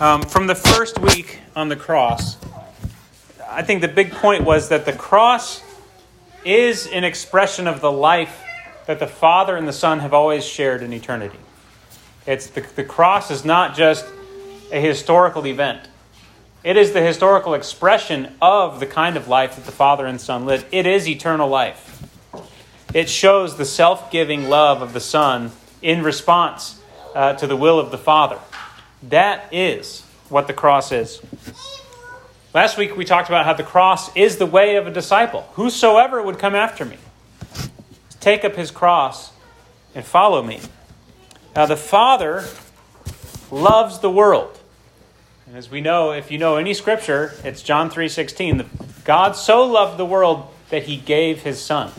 From the first week on the cross, I think the big point was that the cross is an expression of the life that the Father and the Son have always shared in eternity. It's the cross is not just a historical event. It is the historical expression of the kind of life that the Father and Son lived. It is eternal life. It shows the self-giving love of the Son in response to the will of the Father. That is what the cross is. Last week we talked about how the cross is the way of a disciple. Whosoever would come after me, take up his cross and follow me. Now the Father loves the world. And as we know, if you know any scripture, it's John 3:16. God so loved the world that he gave his son.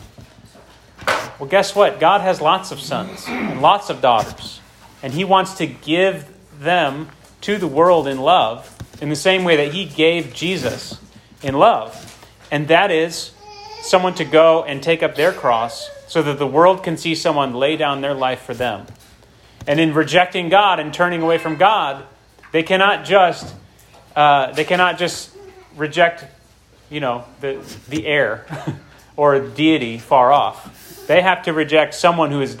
Well, guess what? God has lots of sons and lots of daughters. And he wants to give them to the world in love in the same way that he gave Jesus in love. And that is someone to go and take up their cross so that the world can see someone lay down their life for them. And in rejecting God and turning away from God, They cannot just reject, the air or deity far off. They have to reject someone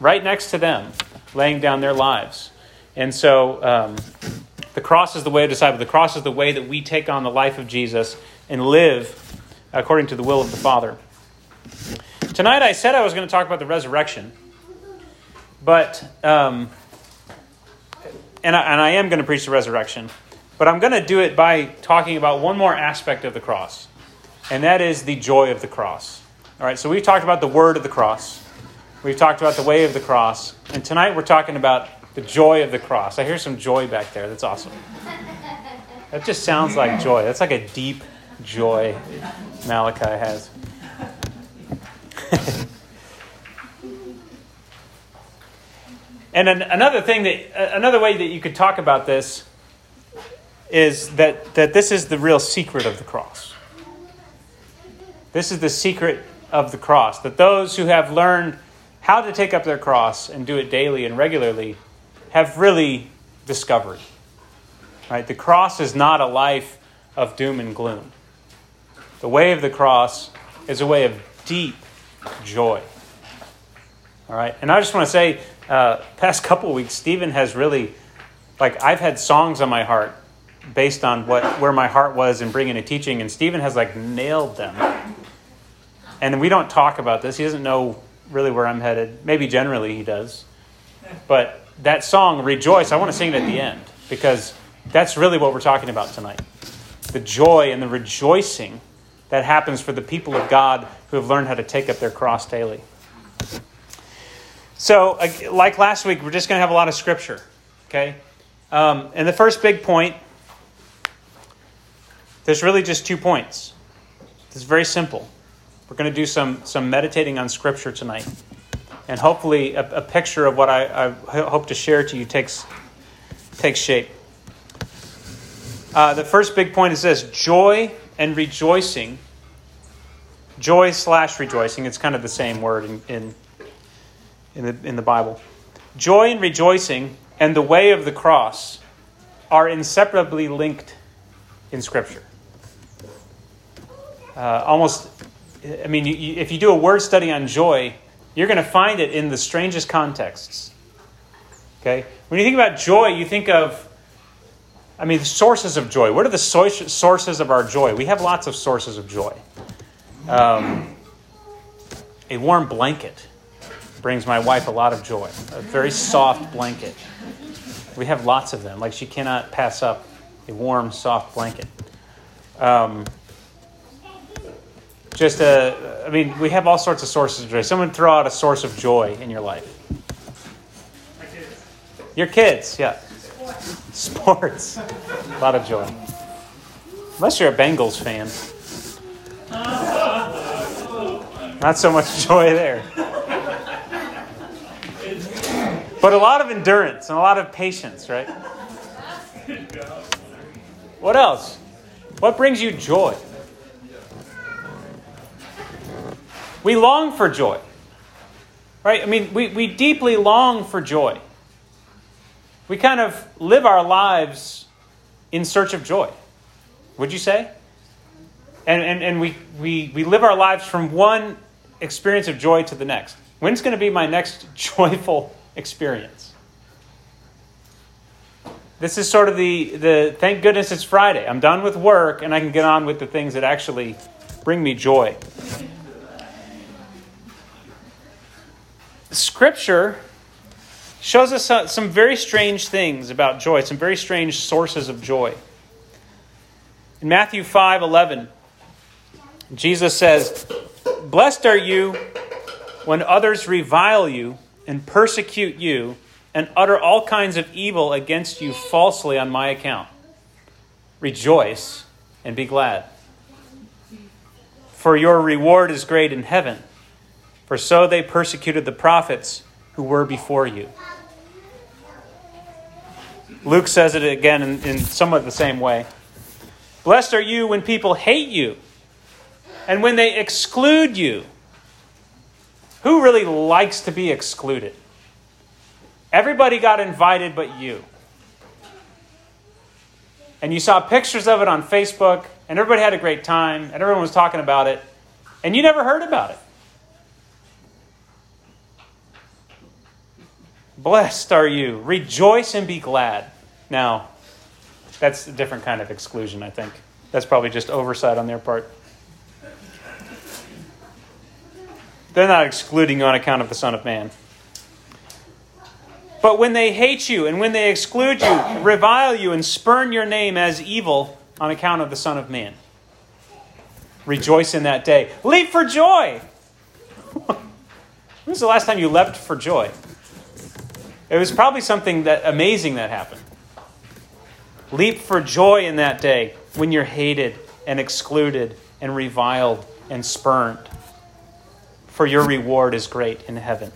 right next to them, laying down their lives. And so the cross is the way of disciple. The cross is the way that we take on the life of Jesus and live according to the will of the Father. Tonight I said I was going to talk about the resurrection, but. And I am going to preach the resurrection, but I'm going to do it by talking about one more aspect of the cross, and that is the joy of the cross. All right, so we've talked about the word of the cross. We've talked about the way of the cross. And tonight we're talking about the joy of the cross. I hear some joy back there. That's awesome. That just sounds like joy. That's like a deep joy Malachi has. And another way that you could talk about this is that this is the real secret of the cross. This is the secret of the cross, that those who have learned how to take up their cross and do it daily and regularly have really discovered. Right? The cross is not a life of doom and gloom. The way of the cross is a way of deep joy. All right, and I just want to say, past couple weeks, Stephen has really, I've had songs on my heart based on where my heart was in bringing a teaching, and Stephen has nailed them. And we don't talk about this. He doesn't know really where I'm headed. Maybe generally he does. But that song, Rejoice, I want to sing it at the end because that's really what we're talking about tonight. The joy and the rejoicing that happens for the people of God who have learned how to take up their cross daily. So, like last week, we're just going to have a lot of scripture, okay? And the first big point, there's really just 2 points. It's very simple. We're going to do some meditating on scripture tonight. And hopefully a picture of what I hope to share to you takes shape. The first big point is this, joy and rejoicing. Joy/rejoicing, it's kind of the same word in the Bible. Joy and rejoicing and the way of the cross are inseparably linked in Scripture. If you do a word study on joy, you're going to find it in the strangest contexts. Okay? When you think about joy, you think of, the sources of joy. What are the sources of our joy? We have lots of sources of joy. A warm blanket brings my wife a lot of joy. A very soft blanket. We have lots of them. She cannot pass up a warm, soft blanket. We have all sorts of sources of joy. Someone throw out a source of joy in your life. My kids. Your kids, yeah. Sports. A lot of joy. Unless you're a Bengals fan. Not so much joy there. But a lot of endurance and a lot of patience, right? What else? What brings you joy? We long for joy, right? We deeply long for joy. We kind of live our lives in search of joy, would you say? And we live our lives from one experience of joy to the next. When's going to be my next joyful experience? This is sort of the thank goodness it's Friday. I'm done with work and I can get on with the things that actually bring me joy. Scripture shows us some very strange things about joy, some very strange sources of joy. In Matthew 5:11, Jesus says, "Blessed are you when others revile you and persecute you and utter all kinds of evil against you falsely on my account. Rejoice and be glad, for your reward is great in heaven. For so they persecuted the prophets who were before you." Luke says it again in somewhat the same way. "Blessed are you when people hate you and when they exclude you." Who really likes to be excluded? Everybody got invited but you. And you saw pictures of it on Facebook, and everybody had a great time, and everyone was talking about it, and you never heard about it. Blessed are you. Rejoice and be glad. Now, that's a different kind of exclusion, I think. That's probably just oversight on their part. They're not excluding on account of the Son of Man. But when they hate you and when they exclude you, revile you and spurn your name as evil on account of the Son of Man, rejoice in that day. Leap for joy. When was the last time you leapt for joy? It was probably something that amazing that happened. Leap for joy in that day when you're hated and excluded and reviled and spurned. For your reward is great in heaven.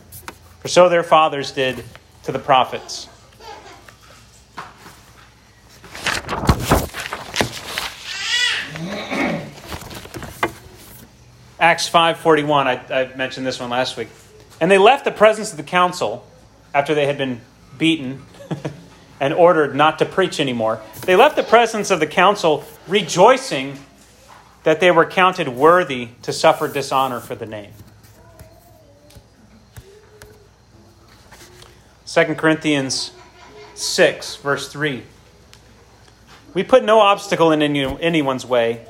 For so their fathers did to the prophets. Acts 5:41, I mentioned this one last week. "And they left the presence of the council," after they had been beaten and ordered not to preach anymore. They left the presence of the council rejoicing that they were counted worthy to suffer dishonor for the name. 2 Corinthians 6, verse 3. "We put no obstacle in anyone's way,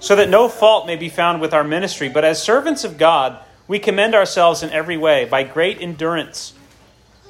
so that no fault may be found with our ministry. But as servants of God, we commend ourselves in every way by great endurance,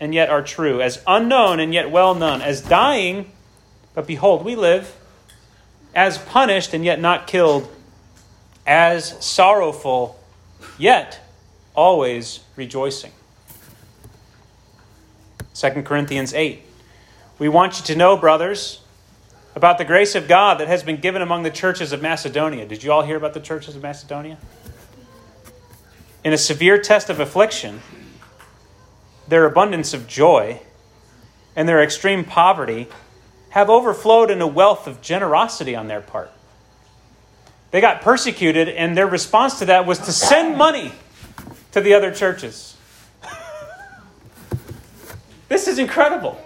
and yet are true, as unknown and yet well known, as dying, but behold, we live, as punished and yet not killed, as sorrowful, yet always rejoicing." 2 Corinthians 8. "We want you to know, brothers, about the grace of God that has been given among the churches of Macedonia." Did you all hear about the churches of Macedonia? "In a severe test of affliction, their abundance of joy and their extreme poverty have overflowed in a wealth of generosity on their part." They got persecuted, and their response to that was to send money to the other churches. This is incredible.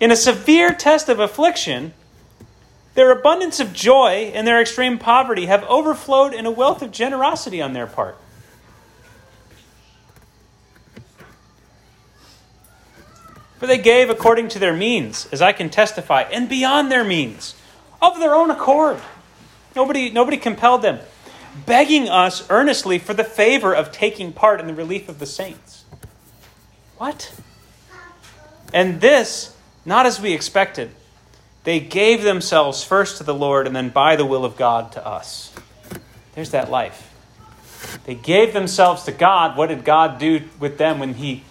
"In a severe test of affliction, their abundance of joy and their extreme poverty have overflowed in a wealth of generosity on their part. For they gave according to their means, as I can testify, and beyond their means, of their own accord." Nobody compelled them. "Begging us earnestly for the favor of taking part in the relief of the saints." What? "And this, not as we expected. They gave themselves first to the Lord and then by the will of God to us." There's that life. They gave themselves to God. What did God do with them when he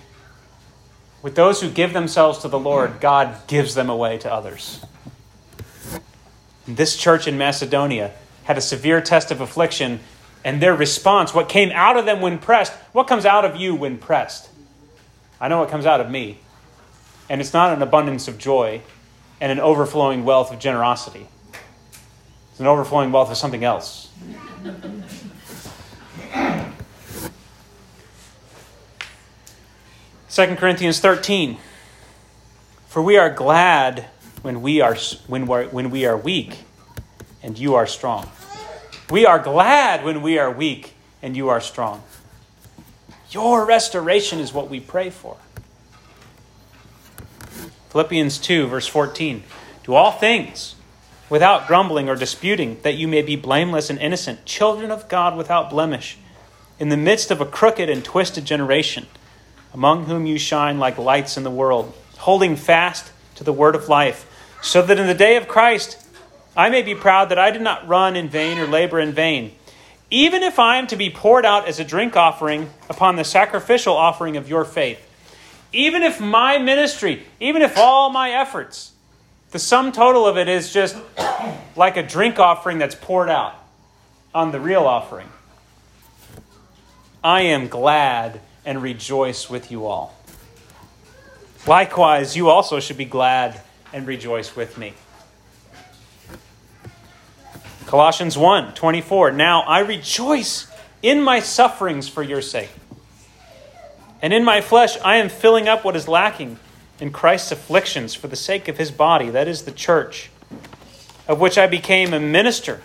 With those who give themselves to the Lord, God gives them away to others. This church in Macedonia had a severe test of affliction, and their response, what came out of them when pressed, what comes out of you when pressed? I know what comes out of me. And it's not an abundance of joy and an overflowing wealth of generosity. It's an overflowing wealth of something else. Second Corinthians 13. For we are glad when we are weak, and you are strong. We are glad when we are weak, and you are strong. Your restoration is what we pray for. Philippians 2, verse 14. Do all things without grumbling or disputing, that you may be blameless and innocent, children of God without blemish, in the midst of a crooked and twisted generation, among whom you shine like lights in the world, holding fast to the word of life, so that in the day of Christ I may be proud that I did not run in vain or labor in vain. Even if I am to be poured out as a drink offering upon the sacrificial offering of your faith, even if my ministry, even if all my efforts, the sum total of it is just like a drink offering that's poured out on the real offering. I am glad and rejoice with you all. Likewise, you also should be glad and rejoice with me. Colossians 1:24. Now I rejoice in my sufferings for your sake. And in my flesh, I am filling up what is lacking in Christ's afflictions for the sake of his body, that is the church, of which I became a minister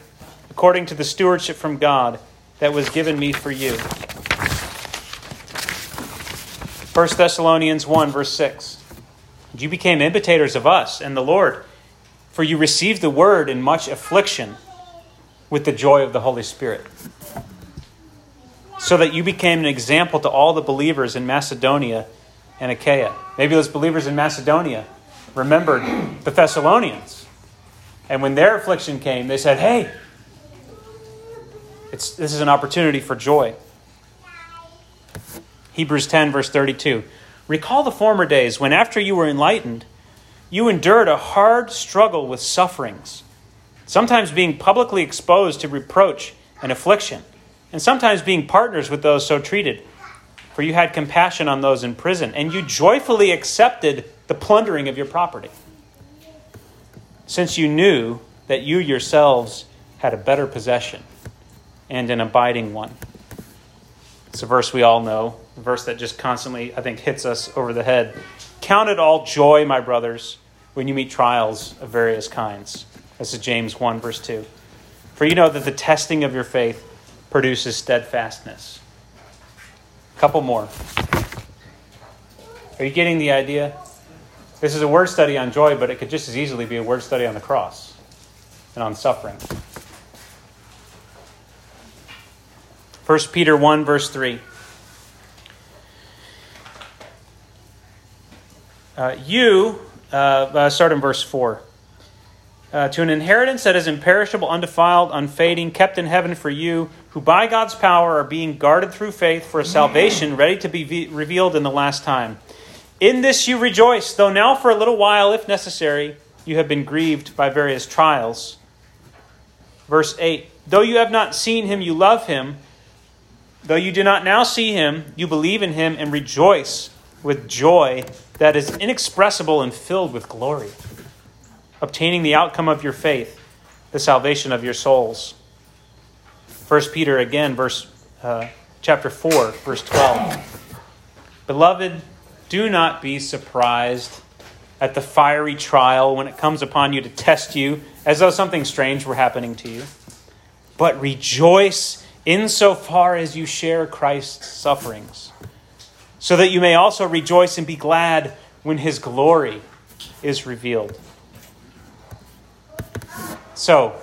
according to the stewardship from God that was given me for you. 1 Thessalonians 1, verse 6. And you became imitators of us and the Lord, for you received the word in much affliction with the joy of the Holy Spirit. So that you became an example to all the believers in Macedonia and Achaia. Maybe those believers in Macedonia remembered the Thessalonians. And when their affliction came, they said, hey, this is an opportunity for joy. Hebrews 10, verse 32. Recall the former days when after you were enlightened, you endured a hard struggle with sufferings, sometimes being publicly exposed to reproach and affliction, and sometimes being partners with those so treated. For you had compassion on those in prison, and you joyfully accepted the plundering of your property, since you knew that you yourselves had a better possession and an abiding one. It's a verse we all know, a verse that just constantly, I think, hits us over the head. Count it all joy, my brothers, when you meet trials of various kinds. This is James 1, verse 2. For you know that the testing of your faith produces steadfastness. A couple more. Are you getting the idea? This is a word study on joy, but it could just as easily be a word study on the cross and on suffering. 1 Peter 1, verse 3. Start in verse 4. To an inheritance that is imperishable, undefiled, unfading, kept in heaven for you, who by God's power are being guarded through faith for a salvation ready to be revealed in the last time. In this you rejoice, though now for a little while, if necessary, you have been grieved by various trials. Verse 8, though you have not seen him, you love him. Though you do not now see him, you believe in him and rejoice with joy that is inexpressible and filled with glory, obtaining the outcome of your faith, the salvation of your souls. 1 Peter again, chapter 4, verse 12. Beloved, do not be surprised at the fiery trial when it comes upon you to test you, as though something strange were happening to you. But rejoice insofar as you share Christ's sufferings, so that you may also rejoice and be glad when his glory is revealed. So,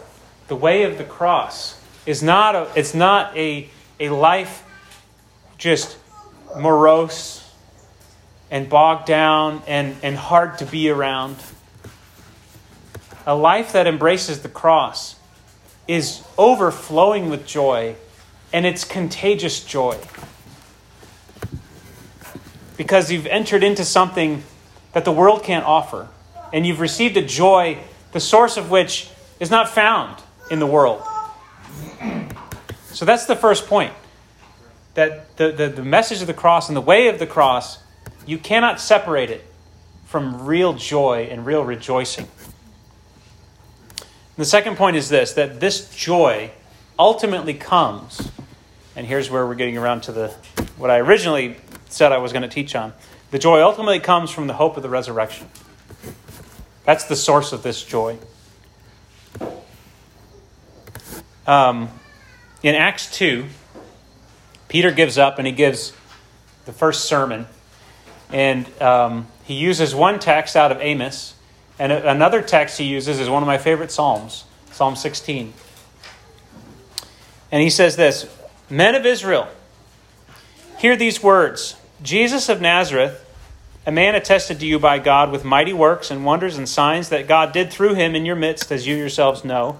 the way of the cross is not a life just morose and bogged down and hard to be around. A life that embraces the cross is overflowing with joy, and it's contagious joy. because you've entered into something that the world can't offer. And you've received a joy, the source of which is not found in the world. So that's the first point. That the message of the cross and the way of the cross, you cannot separate it from real joy and real rejoicing. And the second point is this, that this joy ultimately comes, and here's where we're getting around to what I originally said I was going to teach on. The joy ultimately comes from the hope of the resurrection. That's the source of this joy. In Acts 2, Peter gives up and he gives the first sermon. And he uses one text out of Amos. And another text he uses is one of my favorite Psalms, Psalm 16. And he says this, "Men of Israel, hear these words. Jesus of Nazareth, a man attested to you by God with mighty works and wonders and signs that God did through him in your midst, as you yourselves know.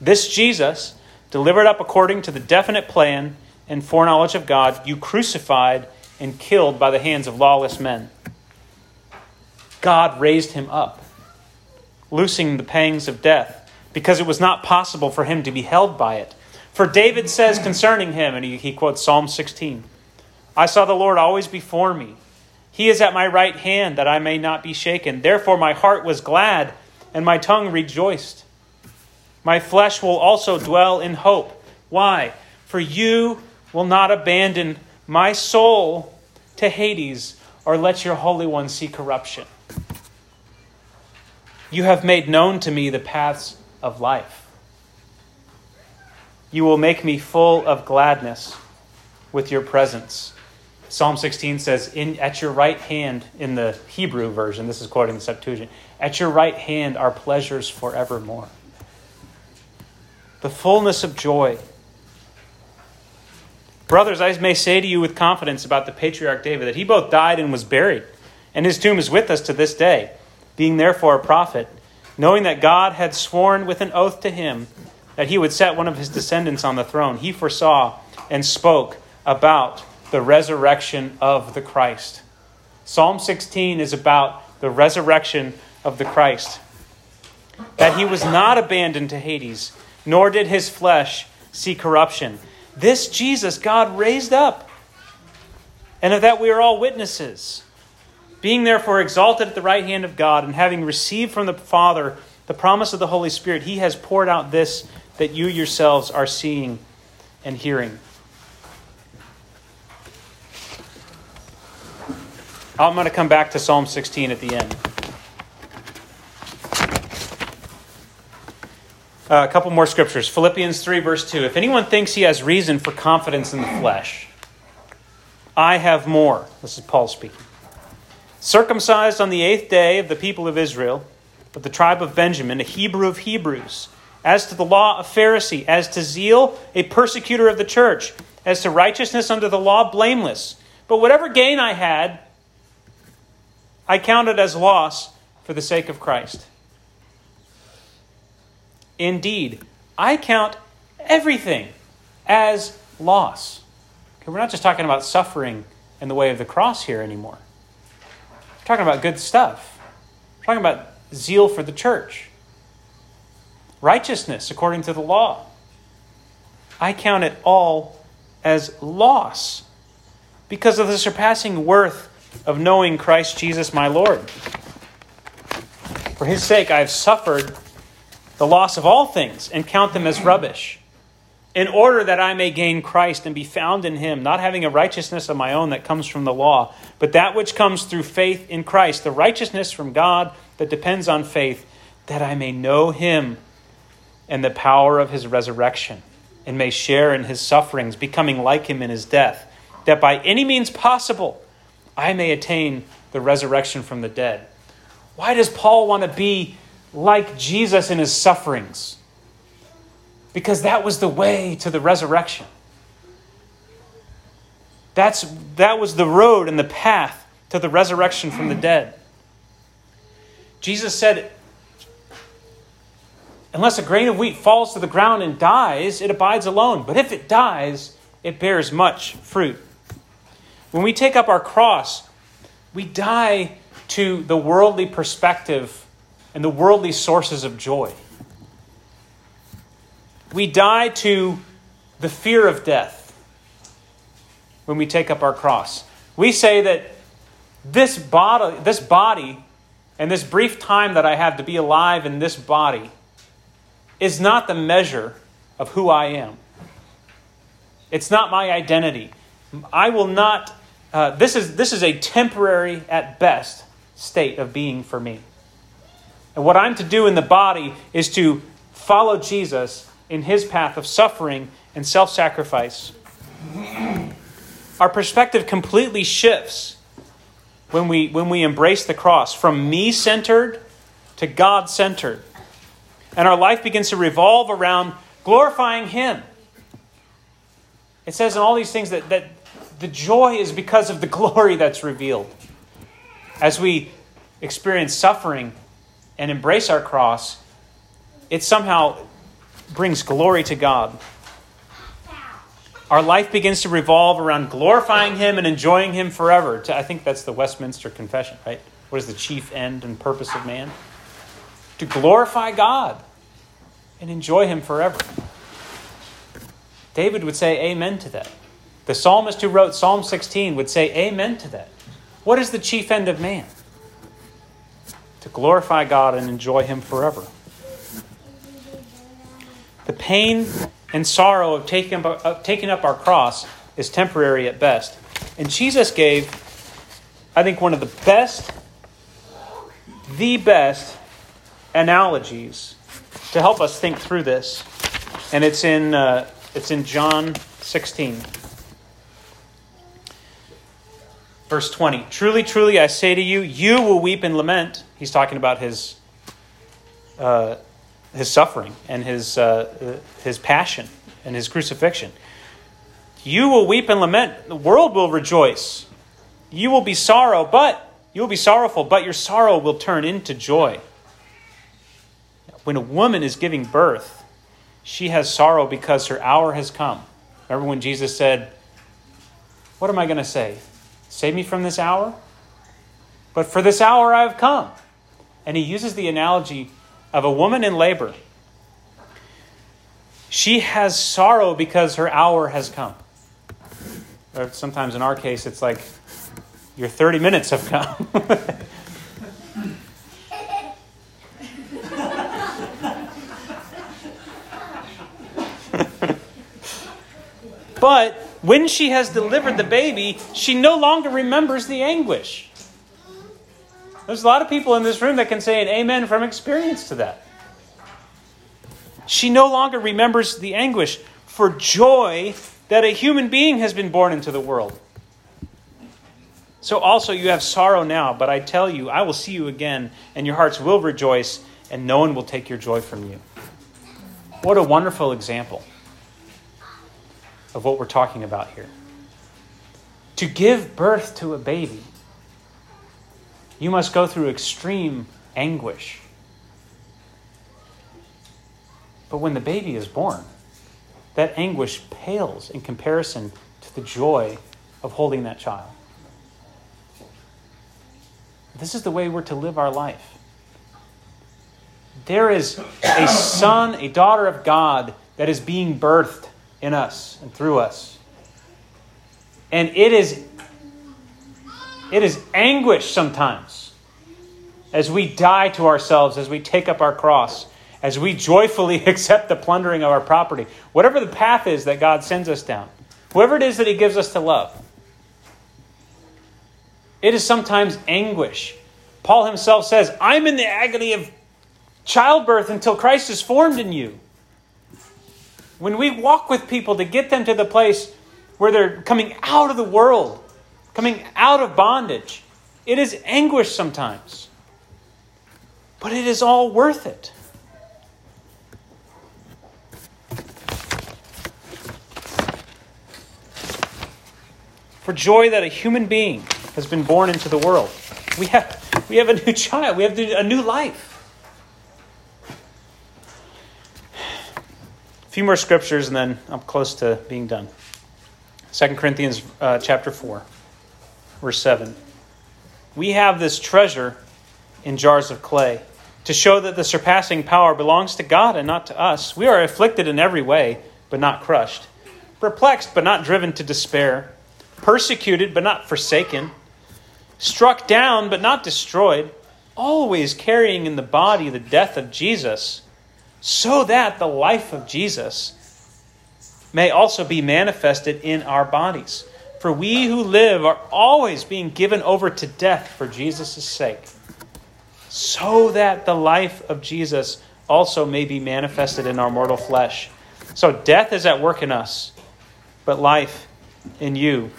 This Jesus, delivered up according to the definite plan and foreknowledge of God, you crucified and killed by the hands of lawless men. God raised him up, loosing the pangs of death, because it was not possible for him to be held by it. For David says concerning him," and he quotes Psalm 16, "I saw the Lord always before me. He is at my right hand that I may not be shaken. Therefore my heart was glad and my tongue rejoiced. My flesh will also dwell in hope." Why? "For you will not abandon my soul to Hades or let your Holy One see corruption. You have made known to me the paths of life. You will make me full of gladness with your presence." Psalm 16 says, "At your right hand," in the Hebrew version, this is quoting the Septuagint, "at your right hand are pleasures forevermore." The fullness of joy. Brothers, I may say to you with confidence about the patriarch David that he both died and was buried, and his tomb is with us to this day, being therefore a prophet, knowing that God had sworn with an oath to him that he would set one of his descendants on the throne. He foresaw and spoke about the resurrection of the Christ." Psalm 16 is about the resurrection of the Christ. "That he was not abandoned to Hades, nor did his flesh see corruption. This Jesus God raised up, and of that we are all witnesses. Being therefore exalted at the right hand of God, and having received from the Father the promise of the Holy Spirit, he has poured out this that you yourselves are seeing and hearing." I'm going to come back to Psalm 16 at the end. A couple more scriptures. Philippians 3, verse 2. "If anyone thinks he has reason for confidence in the flesh, I have more." This is Paul speaking. "Circumcised on the 8th day of the people of Israel, of the tribe of Benjamin, a Hebrew of Hebrews, as to the law, a Pharisee, as to zeal, a persecutor of the church, as to righteousness under the law, blameless. But whatever gain I had, I counted as loss for the sake of Christ. Indeed, I count everything as loss." Okay, we're not just talking about suffering in the way of the cross here anymore. We're talking about good stuff. We're talking about zeal for the church. Righteousness according to the law. "I count it all as loss because of the surpassing worth of knowing Christ Jesus my Lord. For his sake I have suffered the loss of all things, and count them as rubbish, in order that I may gain Christ and be found in him, not having a righteousness of my own that comes from the law, but that which comes through faith in Christ, the righteousness from God that depends on faith, that I may know him and the power of his resurrection, and may share in his sufferings, becoming like him in his death, that by any means possible I may attain the resurrection from the dead." Why does Paul want to be like Jesus in his sufferings? Because that was the way to the resurrection. That was the road and the path to the resurrection from the dead. Jesus said, "Unless a grain of wheat falls to the ground and dies, it abides alone. But if it dies, it bears much fruit." When we take up our cross, We die to the worldly perspective and the worldly sources of joy. We die to the fear of death when we take up our cross. We say that this body, and this brief time that I have to be alive in this body is not the measure of who I am. It's not my identity. I will not. This is a temporary, at best, state of being for me. And what I'm to do in the body is to follow Jesus in his path of suffering and self-sacrifice. Our perspective completely shifts when we embrace the cross from me-centered to God-centered. And our life begins to revolve around glorifying him. It says in all these things that the joy is because of the glory that's revealed. As we experience suffering and embrace our cross, it somehow brings glory to God. Our life begins to revolve around glorifying him and enjoying him forever. I think that's the Westminster Confession, right? What is the chief end and purpose of man? To glorify God and enjoy him forever. David would say amen to that. The psalmist who wrote Psalm 16 would say amen to that. What is the chief end of man? To glorify God and enjoy him forever. The pain and sorrow of taking up our cross is temporary at best. And Jesus gave, I think, one of the best analogies to help us think through this. And it's in John 16. Verse 20, truly, truly, I say to you, you will weep and lament. He's talking about his suffering and his passion and his crucifixion. You will weep and lament. The world will rejoice. You will be sorrowful, but your sorrow will turn into joy. When a woman is giving birth, she has sorrow because her hour has come. Remember when Jesus said, what am I going to say? Save me from this hour? But for this hour I have come. And he uses the analogy of a woman in labor. She has sorrow because her hour has come. Or sometimes in our case, it's like, your 30 minutes have come. But when she has delivered the baby, she no longer remembers the anguish. There's a lot of people in this room that can say an amen from experience to that. She no longer remembers the anguish for joy that a human being has been born into the world. So also you have sorrow now, but I tell you, I will see you again, and your hearts will rejoice, and no one will take your joy from you. What a wonderful example of what we're talking about here. To give birth to a baby, you must go through extreme anguish. But when the baby is born, that anguish pales in comparison to the joy of holding that child. This is the way we're to live our life. There is a son, a daughter of God that is being birthed in us and through us. And it is anguish sometimes as we die to ourselves, as we take up our cross, as we joyfully accept the plundering of our property, whatever the path is that God sends us down, whoever it is that he gives us to love. It is sometimes anguish. Paul himself says, I'm in the agony of childbirth until Christ is formed in you. When we walk with people to get them to the place where they're coming out of the world, coming out of bondage, it is anguish sometimes. But it is all worth it. For joy that a human being has been born into the world. We have a new child. We have a new life. Few more scriptures and then I'm close to being done. 2 Corinthians chapter 4, verse 7. we have this treasure in jars of clay to show that the surpassing power belongs to God and not to us. We are afflicted in every way, but not crushed. Perplexed, but not driven to despair. Persecuted, but not forsaken. Struck down, but not destroyed. Always carrying in the body the death of Jesus, so that the life of Jesus may also be manifested in our bodies. For we who live are always being given over to death for Jesus' sake, so that the life of Jesus also may be manifested in our mortal flesh. So death is at work in us, but life in you.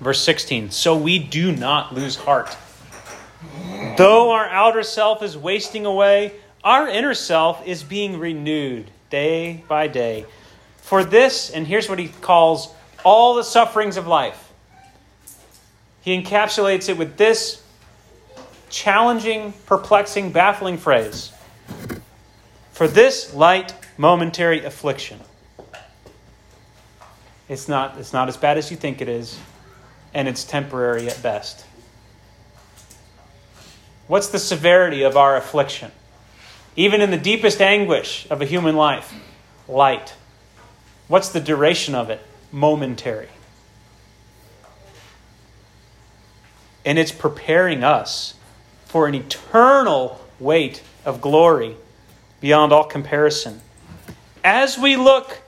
Verse 16, so we do not lose heart. Though our outer self is wasting away, our inner self is being renewed day by day. For this, and here's what he calls all the sufferings of life. He encapsulates it with this challenging, perplexing, baffling phrase. For this light, momentary affliction. It's not as bad as you think it is, and it's temporary at best. What's the severity of our affliction? Even in the deepest anguish of a human life, light. What's the duration of it? Momentary. And it's preparing us for an eternal weight of glory beyond all comparison. As we look,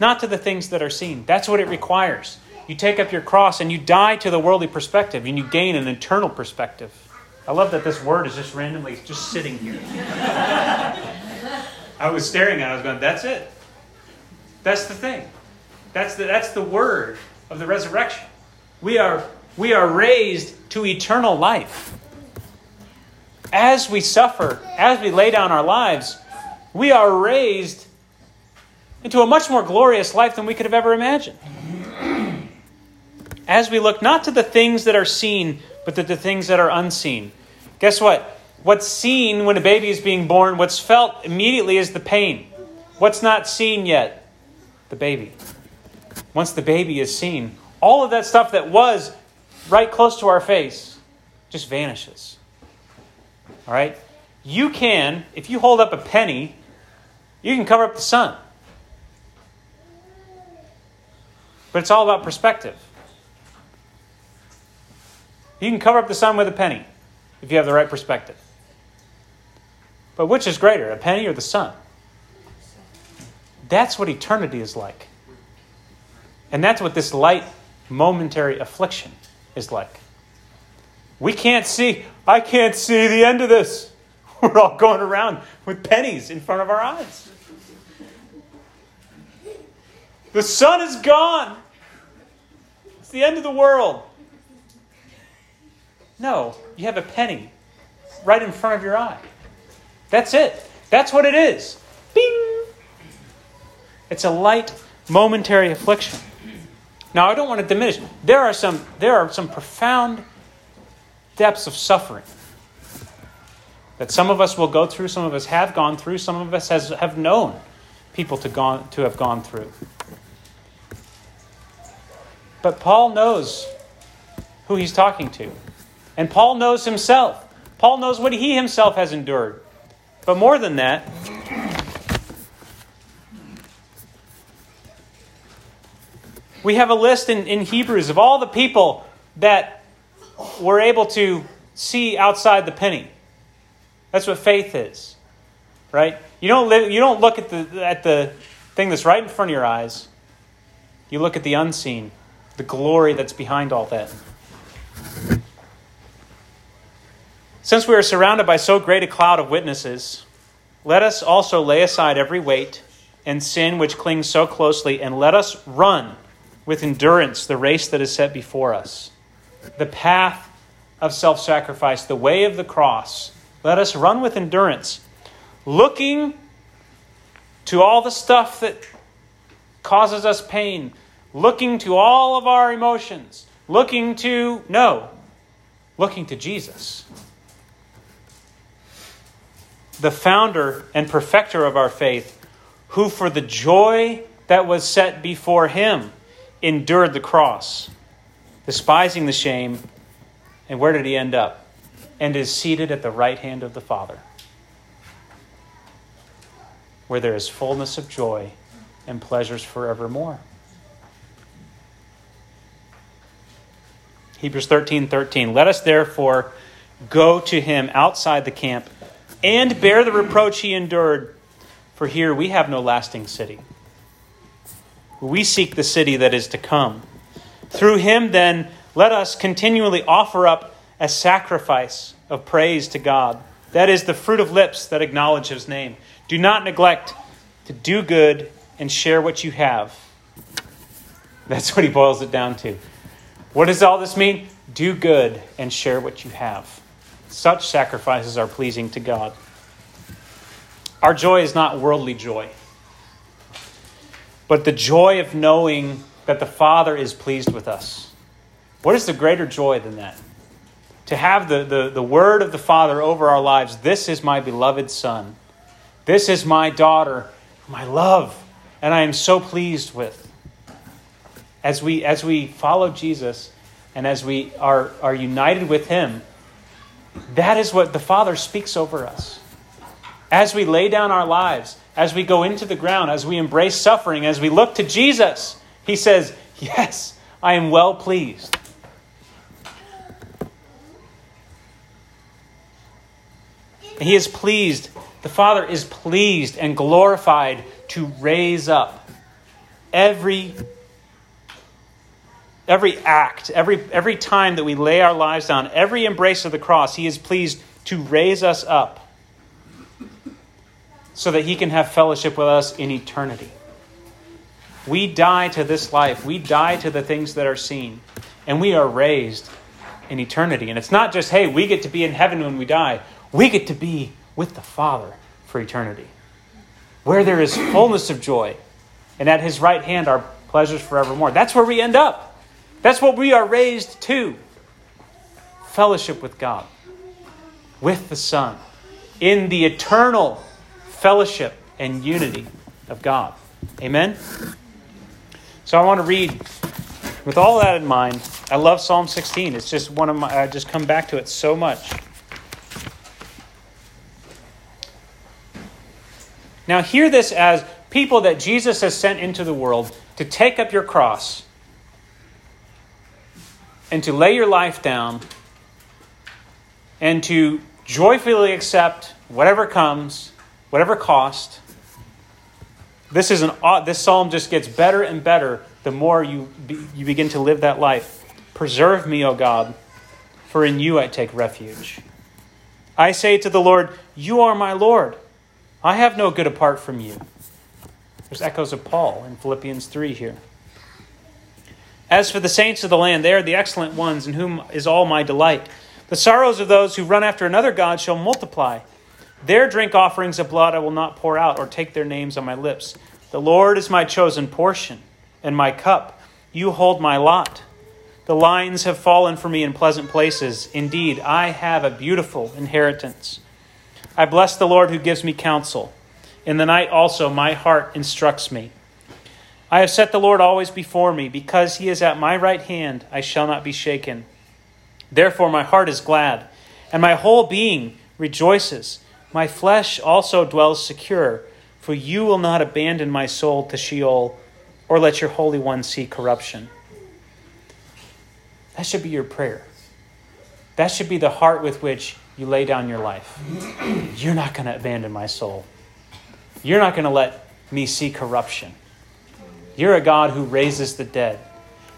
not to the things that are seen. That's what it requires. You take up your cross and you die to the worldly perspective and you gain an eternal perspective. I love that this word is just randomly just sitting here. I was staring at it. I was going, that's it. That's the thing. That's the word of the resurrection. We are raised to eternal life. As we suffer, as we lay down our lives, we are raised into a much more glorious life than we could have ever imagined. As we look not to the things that are seen, but to the things that are unseen. Guess what? What's seen when a baby is being born, what's felt immediately is the pain. What's not seen yet? The baby. Once the baby is seen, all of that stuff that was right close to our face just vanishes. All right? You can, if you hold up a penny, you can cover up the sun. But it's all about perspective. You can cover up the sun with a penny if you have the right perspective. But which is greater, a penny or the sun? That's what eternity is like. And that's what this light, momentary affliction is like. We can't see. I can't see the end of this. We're all going around with pennies in front of our eyes. The sun is gone. It's the end of the world. No, you have a penny right in front of your eye. That's it. That's what it is. Bing! It's a light, momentary affliction. Now, I don't want to diminish. There are some profound depths of suffering that some of us will go through, some of us have gone through, some of us have known people to have gone through. But Paul knows who he's talking to. And Paul knows himself. Paul knows what he himself has endured. But more than that, we have a list in Hebrews of all the people that were able to see outside the penny. That's what faith is, right? You don't look at the thing that's right in front of your eyes. You look at the unseen, the glory that's behind all that. Since we are surrounded by so great a cloud of witnesses, let us also lay aside every weight and sin which clings so closely, and let us run with endurance the race that is set before us. The path of self-sacrifice, the way of the cross. Let us run with endurance, looking to all the stuff that causes us pain, looking to all of our emotions, looking to Jesus. The founder and perfecter of our faith, who for the joy that was set before him endured the cross, despising the shame, And where did he end up? And is seated at the right hand of the Father, where there is fullness of joy and pleasures forevermore. Hebrews 13:13. Let us therefore go to him outside the camp and bear the reproach he endured. For here we have no lasting city. We seek the city that is to come. Through him, then, let us continually offer up a sacrifice of praise to God. That is the fruit of lips that acknowledge his name. Do not neglect to do good and share what you have. That's what he boils it down to. What does all this mean? Do good and share what you have. Such sacrifices are pleasing to God. Our joy is not worldly joy, but the joy of knowing that the Father is pleased with us. What is the greater joy than that? To have the word of the Father over our lives. This is my beloved Son. This is my daughter, my love, and I am so pleased with. As we follow Jesus and as we are united with him, that is what the Father speaks over us. As we lay down our lives, as we go into the ground, as we embrace suffering, as we look to Jesus, he says, yes, I am well pleased. He is pleased. The Father is pleased and glorified to raise up every act, every time that we lay our lives down, every embrace of the cross, he is pleased to raise us up so that he can have fellowship with us in eternity. We die to this life. We die to the things that are seen. And we are raised in eternity. And it's not just, hey, we get to be in heaven when we die. We get to be with the Father for eternity, where there is fullness of joy. And at his right hand are pleasures forevermore. That's where we end up. That's what we are raised to. Fellowship with God, with the Son, in the eternal fellowship and unity of God. Amen? So I want to read, with all that in mind, I love Psalm 16. It's just one of my, I just come back to it so much. Now hear this as people that Jesus has sent into the world to take up your cross and to lay your life down, and to joyfully accept whatever comes, whatever cost. This psalm just gets better and better the more you begin to live that life. Preserve me, O God, for in you I take refuge. I say to the Lord, you are my Lord. I have no good apart from you. There's echoes of Paul in Philippians 3 here. As for the saints of the land, they are the excellent ones in whom is all my delight. The sorrows of those who run after another god shall multiply. Their drink offerings of blood I will not pour out or take their names on my lips. The Lord is my chosen portion and my cup. You hold my lot. The lines have fallen for me in pleasant places. Indeed, I have a beautiful inheritance. I bless the Lord who gives me counsel. In the night also my heart instructs me. I have set the Lord always before me. Because he is at my right hand, I shall not be shaken. Therefore my heart is glad, and my whole being rejoices. My flesh also dwells secure, for you will not abandon my soul to Sheol, or let your Holy One see corruption. That should be your prayer. That should be the heart with which you lay down your life. You're not going to abandon my soul. You're not going to let me see corruption. You're a God who raises the dead.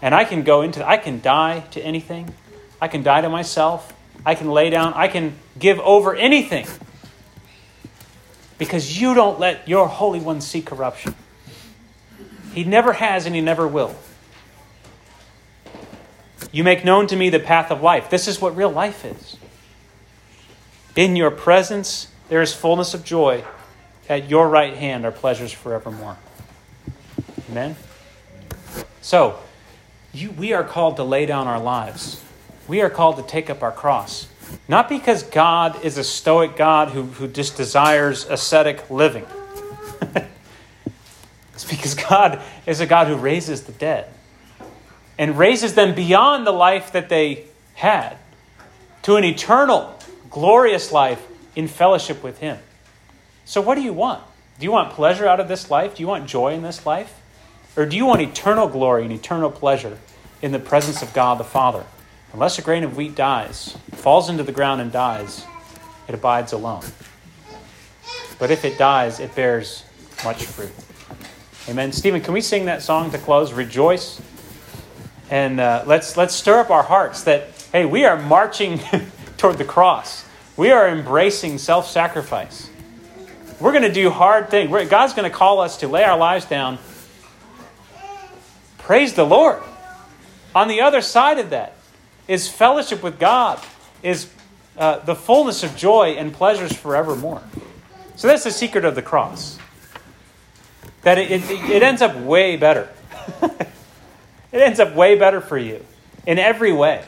And I can die to anything. I can die to myself. I can lay down. I can give over anything. Because you don't let your Holy One see corruption. He never has and he never will. You make known to me the path of life. This is what real life is. In your presence, there is fullness of joy. At your right hand are pleasures forevermore. Amen? So, we are called to lay down our lives. We are called to take up our cross. Not because God is a stoic God who just desires ascetic living. It's because God is a God who raises the dead and raises them beyond the life that they had to an eternal, glorious life in fellowship with him. So what do you want? Do you want pleasure out of this life? Do you want joy in this life? Or do you want eternal glory and eternal pleasure in the presence of God the Father? Unless a grain of wheat dies, falls into the ground and dies, it abides alone. But if it dies, it bears much fruit. Amen. Stephen, can we sing that song to close? Rejoice. And let's stir up our hearts that, hey, we are marching toward the cross. We are embracing self-sacrifice. We're going to do hard things. God's going to call us to lay our lives down. Praise the Lord. On the other side of that is fellowship with God, is the fullness of joy and pleasures forevermore. So that's the secret of the cross. That it ends up way better. It ends up way better for you in every way.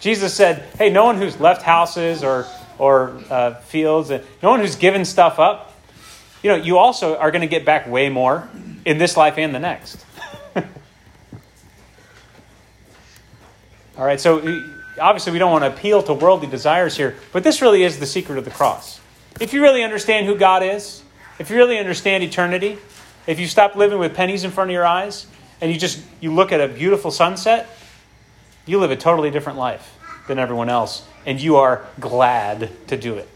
Jesus said, hey, no one who's left houses or fields, no one who's given stuff up, you also are going to get back way more in this life and the next. All right, so obviously we don't want to appeal to worldly desires here, but this really is the secret of the cross. If you really understand who God is, if you really understand eternity, if you stop living with pennies in front of your eyes and you look at a beautiful sunset, you live a totally different life than everyone else, and you are glad to do it.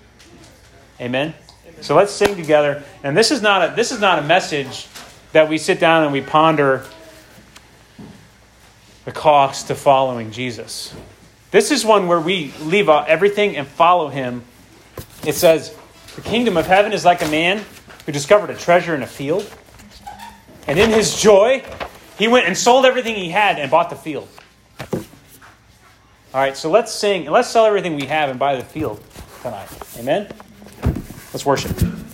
Amen? Amen. So let's sing together. And this is not a message that we sit down and we ponder the cost of following Jesus. This is one where we leave everything and follow him. It says, the kingdom of heaven is like a man who discovered a treasure in a field. And in his joy, he went and sold everything he had and bought the field. All right, so let's sing. Let's sell everything we have and buy the field tonight. Amen? Let's worship.